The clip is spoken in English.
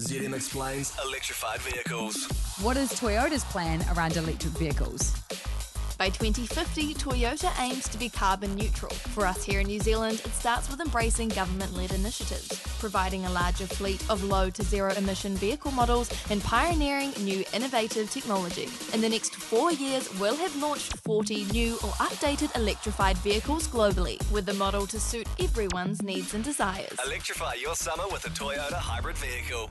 ZM explains electrified vehicles. What is Toyota's plan around electric vehicles? By 2050, Toyota aims to be carbon neutral. For us here in New Zealand, it starts with embracing government-led initiatives, providing a larger fleet of low to zero-emission vehicle models and pioneering new innovative technology. In the next 4 years, we'll have launched 40 new or updated electrified vehicles globally, with the model to suit everyone's needs and desires. Electrify your summer with a Toyota hybrid vehicle.